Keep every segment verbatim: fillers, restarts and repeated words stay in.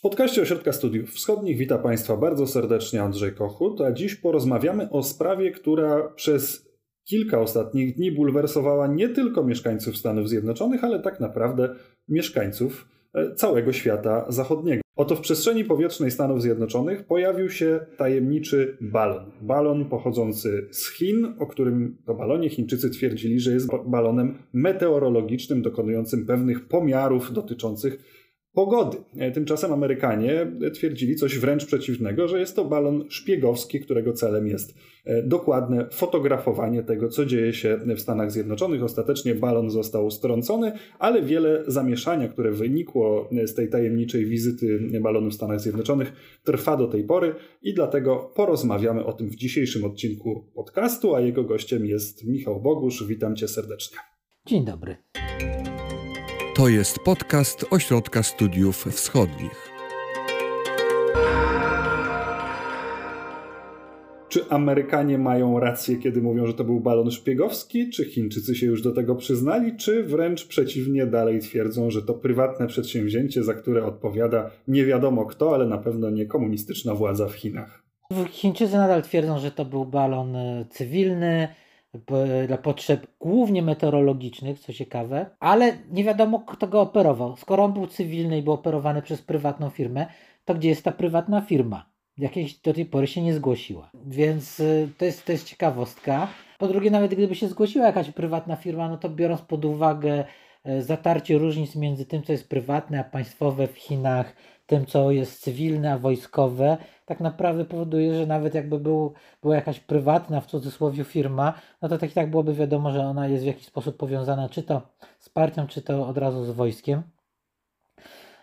W podcaście Ośrodka Studiów Wschodnich wita Państwa bardzo serdecznie Andrzej Kochut, a dziś porozmawiamy o sprawie, która przez kilka ostatnich dni bulwersowała nie tylko mieszkańców Stanów Zjednoczonych, ale tak naprawdę mieszkańców całego świata zachodniego. Oto w przestrzeni powietrznej Stanów Zjednoczonych pojawił się tajemniczy balon. Balon pochodzący z Chin, o którym to balonie Chińczycy twierdzili, że jest balonem meteorologicznym dokonującym pewnych pomiarów dotyczących pogody. Tymczasem Amerykanie twierdzili coś wręcz przeciwnego, że jest to balon szpiegowski, którego celem jest dokładne fotografowanie tego, co dzieje się w Stanach Zjednoczonych. Ostatecznie balon został strącony, ale wiele zamieszania, które wynikło z tej tajemniczej wizyty balonu w Stanach Zjednoczonych, trwa do tej pory i dlatego porozmawiamy o tym w dzisiejszym odcinku podcastu, a jego gościem jest Michał Bogusz. Witam Cię serdecznie. Dzień dobry. To jest podcast Ośrodka Studiów Wschodnich. Czy Amerykanie mają rację, kiedy mówią, że to był balon szpiegowski? Czy Chińczycy się już do tego przyznali? Czy wręcz przeciwnie, dalej twierdzą, że to prywatne przedsięwzięcie, za które odpowiada nie wiadomo kto, ale na pewno nie komunistyczna władza w Chinach? Chińczycy nadal twierdzą, że to był balon cywilny, dla potrzeb głównie meteorologicznych, co ciekawe, ale nie wiadomo, kto go operował. Skoro on był cywilny i był operowany przez prywatną firmę, to gdzie jest ta prywatna firma? Jakiejś do tej pory się nie zgłosiła. Więc to jest, to jest ciekawostka. Po drugie, nawet gdyby się zgłosiła jakaś prywatna firma, no to biorąc pod uwagę zatarcie różnic między tym, co jest prywatne, a państwowe w Chinach, tym, co jest cywilne, a wojskowe, tak naprawdę powoduje, że nawet jakby był, była jakaś prywatna, w cudzysłowie, firma, no to tak i tak byłoby wiadomo, że ona jest w jakiś sposób powiązana czy to z partią, czy to od razu z wojskiem.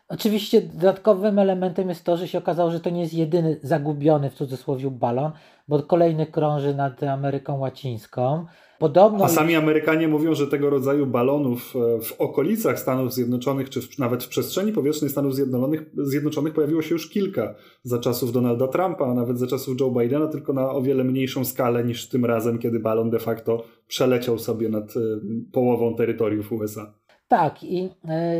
Oczywiście dodatkowym elementem jest to, że się okazało, że to nie jest jedyny zagubiony, w cudzysłowie, balon, bo kolejny krąży nad Ameryką Łacińską. Podobno A sami już... Amerykanie mówią, że tego rodzaju balonów w okolicach Stanów Zjednoczonych, czy w, nawet w przestrzeni powietrznej Stanów Zjednoczonych, Zjednoczonych pojawiło się już kilka za czasów Donalda Trumpa, a nawet za czasów Joe Bidena, tylko na o wiele mniejszą skalę niż tym razem, kiedy balon de facto przeleciał sobie nad połową terytoriów U S A. Tak, i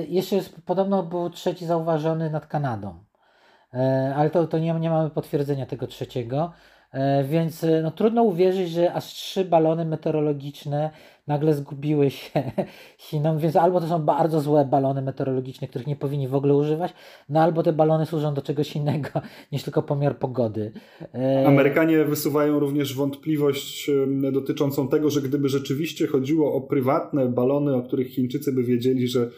y, jeszcze jest, podobno był trzeci zauważony nad Kanadą, y, ale to, to nie, nie mamy potwierdzenia tego trzeciego, y, więc no, trudno uwierzyć, że aż trzy balony meteorologiczne nagle zgubiły się Chinom, więc albo to są bardzo złe balony meteorologiczne, których nie powinni w ogóle używać, no albo te balony służą do czegoś innego niż tylko pomiar pogody. Amerykanie wysuwają również wątpliwość dotyczącą tego, że gdyby rzeczywiście chodziło o prywatne balony, o których Chińczycy by wiedzieli, że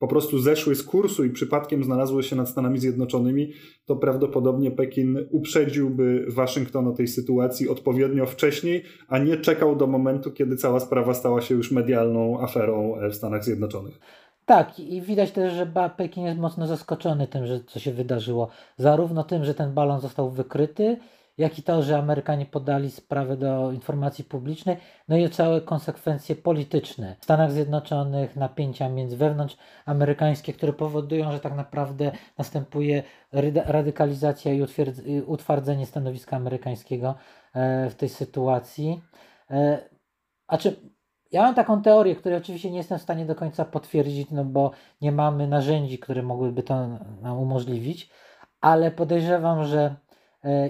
po prostu zeszły z kursu i przypadkiem znalazły się nad Stanami Zjednoczonymi, to prawdopodobnie Pekin uprzedziłby Waszyngton o tej sytuacji odpowiednio wcześniej, a nie czekał do momentu, kiedy cała sprawa stała się już medialną aferą w Stanach Zjednoczonych. Tak, i widać też, że Pekin jest mocno zaskoczony tym, że co się wydarzyło. Zarówno tym, że ten balon został wykryty, jak i to, że Amerykanie podali sprawę do informacji publicznej, no i całe konsekwencje polityczne. W Stanach Zjednoczonych napięcia między wewnątrz amerykańskie, które powodują, że tak naprawdę następuje radykalizacja i utwardzenie stanowiska amerykańskiego w tej sytuacji. A czy ja mam taką teorię, której oczywiście nie jestem w stanie do końca potwierdzić, no bo nie mamy narzędzi, które mogłyby to nam umożliwić, ale podejrzewam, że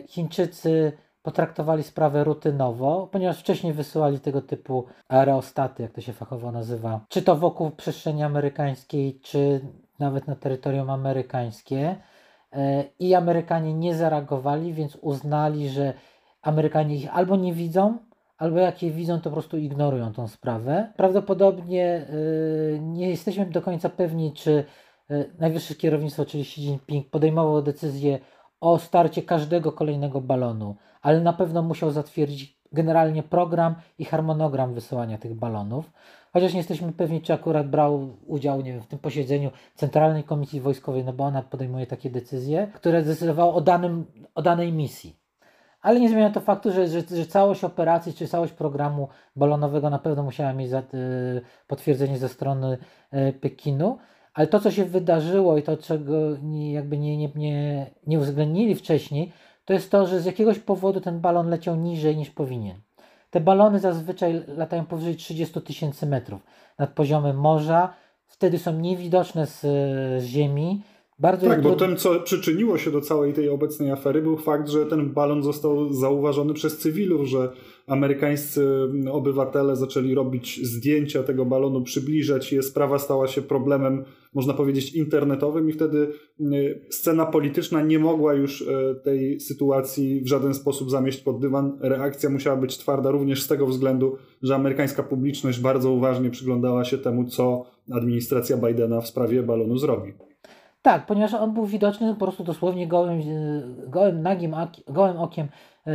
Chińczycy potraktowali sprawę rutynowo, ponieważ wcześniej wysyłali tego typu aerostaty, jak to się fachowo nazywa, czy to wokół przestrzeni amerykańskiej, czy nawet na terytorium amerykańskie, i Amerykanie nie zareagowali, więc uznali, że Amerykanie ich albo nie widzą, albo jak je widzą, to po prostu ignorują tą sprawę. Prawdopodobnie nie jesteśmy do końca pewni, czy najwyższe kierownictwo, czyli Xi Jinping, podejmowało decyzję o starcie każdego kolejnego balonu, ale na pewno musiał zatwierdzić generalnie program i harmonogram wysyłania tych balonów. Chociaż nie jesteśmy pewni, czy akurat brał udział, nie wiem, w tym posiedzeniu Centralnej Komisji Wojskowej, no bo ona podejmuje takie decyzje, które decydowały o, danym, o danej misji. Ale nie zmienia to faktu, że, że, że całość operacji, czy całość programu balonowego na pewno musiała mieć za, y, potwierdzenie ze strony y, Pekinu. Ale to, co się wydarzyło i to, czego nie, jakby nie, nie, nie, nie uwzględnili wcześniej, to jest to, że z jakiegoś powodu ten balon leciał niżej niż powinien. Te balony zazwyczaj latają powyżej trzydziestu tysięcy metrów nad poziomem morza. Wtedy są niewidoczne z, z ziemi, Bardzo tak, bo tym, co przyczyniło się do całej tej obecnej afery, był fakt, że ten balon został zauważony przez cywilów, że amerykańscy obywatele zaczęli robić zdjęcia tego balonu, przybliżać je. Sprawa stała się problemem, można powiedzieć, internetowym i wtedy scena polityczna nie mogła już tej sytuacji w żaden sposób zamieść pod dywan. Reakcja musiała być twarda również z tego względu, że amerykańska publiczność bardzo uważnie przyglądała się temu, co administracja Bidena w sprawie balonu zrobi. Tak, ponieważ on był widoczny po prostu dosłownie gołym, gołym nagim gołym okiem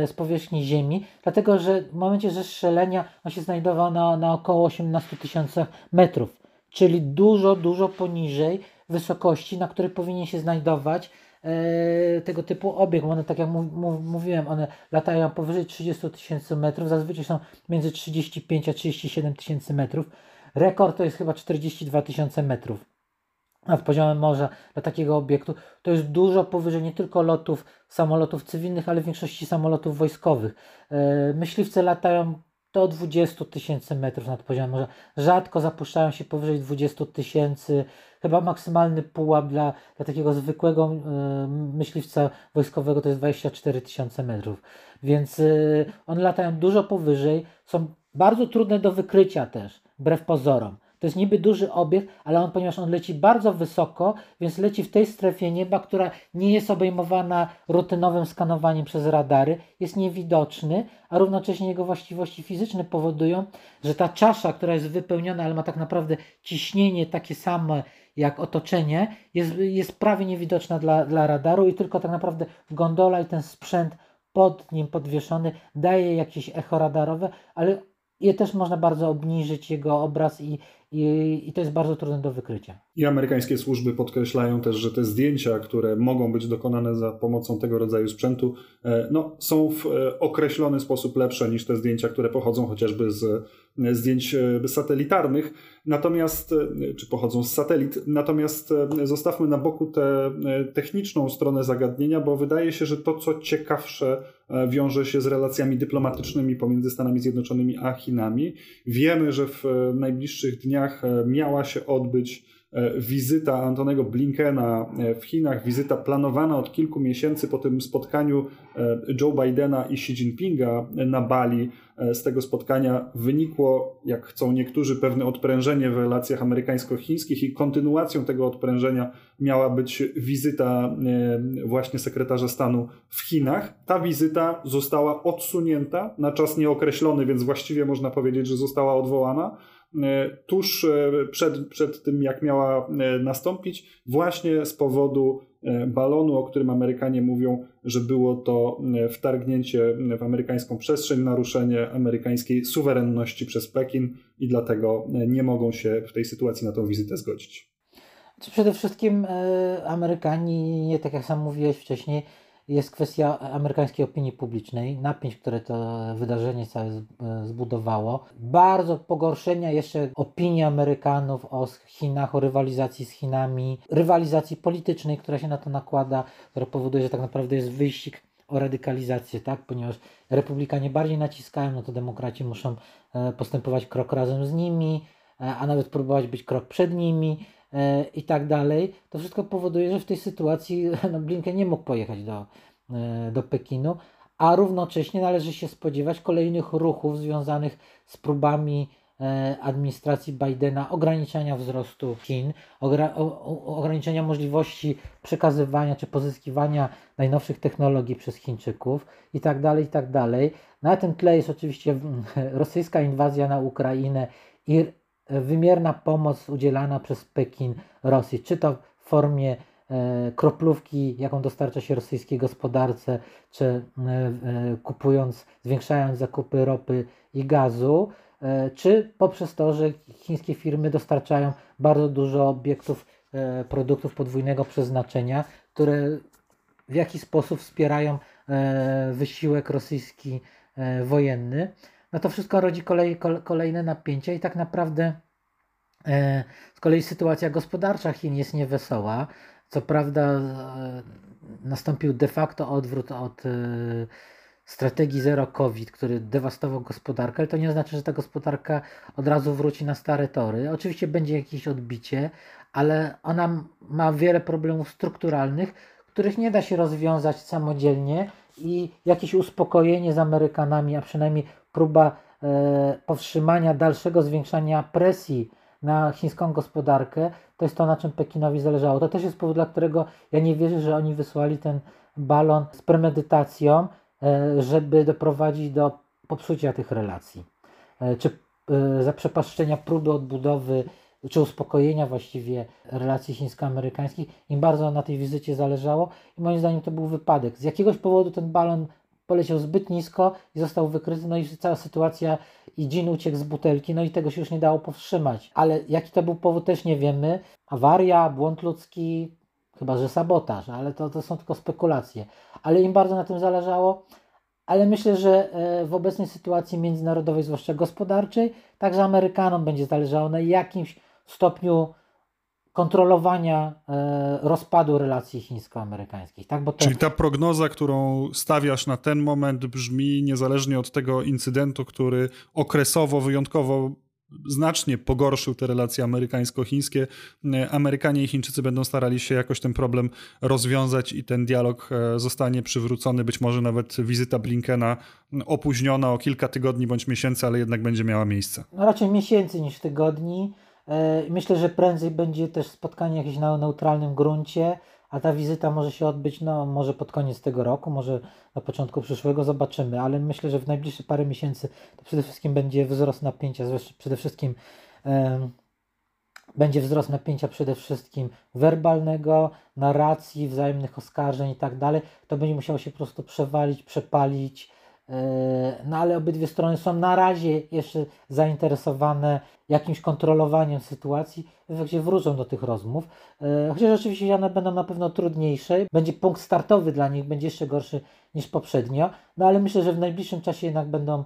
z powierzchni ziemi, dlatego że w momencie zestrzelenia on się znajdował na, na około osiemnastu tysiącach metrów, czyli dużo, dużo poniżej wysokości, na której powinien się znajdować e, tego typu obiekt. One, tak jak mów, mówiłem, one latają powyżej trzydziestu tysięcy metrów, zazwyczaj są między trzydzieści pięć a trzydzieści siedem tysięcy metrów. Rekord to jest chyba czterdzieści dwa tysiące metrów. Nad poziomem morza dla takiego obiektu, to jest dużo powyżej nie tylko lotów samolotów cywilnych, ale w większości samolotów wojskowych. Yy, myśliwce latają do dwudziestu tysięcy metrów nad poziomem morza. Rzadko zapuszczają się powyżej dwudziestu tysięcy. Chyba maksymalny pułap dla, dla takiego zwykłego yy, myśliwca wojskowego to jest dwadzieścia cztery tysiące metrów. Więc yy, one latają dużo powyżej. Są bardzo trudne do wykrycia też, wbrew pozorom. To jest niby duży obiekt, ale on, ponieważ on leci bardzo wysoko, więc leci w tej strefie nieba, która nie jest obejmowana rutynowym skanowaniem przez radary, jest niewidoczny, a równocześnie jego właściwości fizyczne powodują, że ta czasza, która jest wypełniona, ale ma tak naprawdę ciśnienie takie samo jak otoczenie, jest, jest prawie niewidoczna dla, dla radaru i tylko tak naprawdę gondola i ten sprzęt pod nim podwieszony daje jakieś echo radarowe, ale je też można bardzo obniżyć jego obraz i, i, i to jest bardzo trudne do wykrycia. I amerykańskie służby podkreślają też, że te zdjęcia, które mogą być dokonane za pomocą tego rodzaju sprzętu, no, są w określony sposób lepsze niż te zdjęcia, które pochodzą chociażby z zdjęć satelitarnych, natomiast, czy pochodzą z satelit. Natomiast zostawmy na boku tę techniczną stronę zagadnienia, bo wydaje się, że to, co ciekawsze, wiąże się z relacjami dyplomatycznymi pomiędzy Stanami Zjednoczonymi a Chinami. Wiemy, że w najbliższych dniach miała się odbyć wizyta Antoniego Blinkena w Chinach, wizyta planowana od kilku miesięcy po tym spotkaniu Joe Bidena i Xi Jinpinga na Bali. Z tego spotkania wynikło, jak chcą niektórzy, pewne odprężenie w relacjach amerykańsko-chińskich i kontynuacją tego odprężenia miała być wizyta właśnie sekretarza stanu w Chinach. Ta wizyta została odsunięta na czas nieokreślony, więc właściwie można powiedzieć, że została odwołana. Tuż przed, przed tym, jak miała nastąpić, właśnie z powodu balonu, o którym Amerykanie mówią, że było to wtargnięcie w amerykańską przestrzeń, naruszenie amerykańskiej suwerenności przez Pekin i dlatego nie mogą się w tej sytuacji na tą wizytę zgodzić. Przede wszystkim y, Amerykanie, tak jak sam mówiłeś wcześniej, jest kwestia amerykańskiej opinii publicznej, napięć, które to wydarzenie całe zbudowało. Bardzo pogorszenia jeszcze opinii Amerykanów o Chinach, o rywalizacji z Chinami, rywalizacji politycznej, która się na to nakłada, która powoduje, że tak naprawdę jest wyścig o radykalizację, tak? Ponieważ republikanie bardziej naciskają, no to demokraci muszą postępować krok razem z nimi, a nawet próbować być krok przed nimi i tak dalej. To wszystko powoduje, że w tej sytuacji no, Blinken nie mógł pojechać do, do Pekinu, a równocześnie należy się spodziewać kolejnych ruchów związanych z próbami administracji Bidena ograniczania wzrostu Chin, ogra- ograniczenia możliwości przekazywania czy pozyskiwania najnowszych technologii przez Chińczyków i tak dalej, i tak dalej. Na tym tle jest oczywiście rosyjska inwazja na Ukrainę i wymierna pomoc udzielana przez Pekin Rosji, czy to w formie e, kroplówki, jaką dostarcza się rosyjskiej gospodarce, czy e, kupując, zwiększając zakupy ropy i gazu, e, czy poprzez to, że chińskie firmy dostarczają bardzo dużo obiektów, e, produktów podwójnego przeznaczenia, które w jakiś sposób wspierają e, wysiłek rosyjski e, wojenny. No to wszystko rodzi kolej, kolejne napięcia i tak naprawdę e, z kolei sytuacja gospodarcza Chin jest niewesoła. Co prawda e, nastąpił de facto odwrót od e, strategii zero COVID, który dewastował gospodarkę, ale to nie oznacza, że ta gospodarka od razu wróci na stare tory. Oczywiście będzie jakieś odbicie, ale ona ma wiele problemów strukturalnych, których nie da się rozwiązać samodzielnie i jakieś uspokojenie z Amerykanami, a przynajmniej próba e, powstrzymania dalszego zwiększania presji na chińską gospodarkę, to jest to, na czym Pekinowi zależało. To też jest powód, dla którego ja nie wierzę, że oni wysłali ten balon z premedytacją, e, żeby doprowadzić do popsucia tych relacji, e, czy e, zaprzepaszczenia próby odbudowy czy uspokojenia właściwie relacji chińsko-amerykańskich. Im bardzo na tej wizycie zależało i moim zdaniem to był wypadek. Z jakiegoś powodu ten balon poleciał zbyt nisko i został wykryty, no i cała sytuacja, i dżin uciekł z butelki, no i tego się już nie dało powstrzymać. Ale jaki to był powód, też nie wiemy. Awaria, błąd ludzki, chyba że sabotaż, ale to, to są tylko spekulacje. Ale im bardzo na tym zależało. Ale myślę, że w obecnej sytuacji międzynarodowej, zwłaszcza gospodarczej, także Amerykanom będzie zależało na jakimś stopniu kontrolowania e, rozpadu relacji chińsko-amerykańskich. Tak? Bo to... Czyli ta prognoza, którą stawiasz na ten moment, brzmi, niezależnie od tego incydentu, który okresowo, wyjątkowo znacznie pogorszył te relacje amerykańsko-chińskie, Amerykanie i Chińczycy będą starali się jakoś ten problem rozwiązać i ten dialog zostanie przywrócony. Być może nawet wizyta Blinkena opóźniona o kilka tygodni bądź miesięcy, ale jednak będzie miała miejsce. No raczej miesięcy niż tygodni. Myślę, że prędzej będzie też spotkanie jakieś na neutralnym gruncie, a ta wizyta może się odbyć, no może pod koniec tego roku, może na początku przyszłego, zobaczymy, ale myślę, że w najbliższe parę miesięcy to przede wszystkim będzie wzrost napięcia, przede wszystkim um, będzie wzrost napięcia przede wszystkim werbalnego, narracji, wzajemnych oskarżeń i tak dalej. To będzie musiało się po prostu przewalić, przepalić. No ale obydwie strony są na razie jeszcze zainteresowane jakimś kontrolowaniem sytuacji, w efekcie wrócą do tych rozmów, chociaż oczywiście one będą na pewno trudniejsze, będzie punkt startowy dla nich, będzie jeszcze gorszy niż poprzednio, no ale myślę, że w najbliższym czasie jednak będą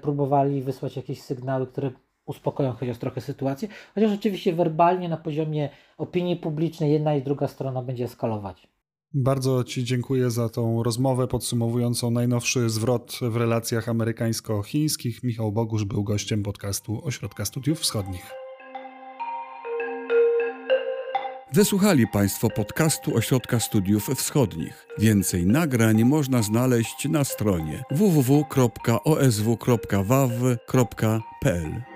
próbowali wysłać jakieś sygnały, które uspokoją chociaż trochę sytuację, chociaż oczywiście werbalnie na poziomie opinii publicznej jedna i druga strona będzie eskalować. Bardzo Ci dziękuję za tą rozmowę podsumowującą najnowszy zwrot w relacjach amerykańsko-chińskich. Michał Bogusz był gościem podcastu Ośrodka Studiów Wschodnich. Wysłuchali Państwo podcastu Ośrodka Studiów Wschodnich. Więcej nagrań można znaleźć na stronie w w w kropka o s w kropka w a w kropka p l.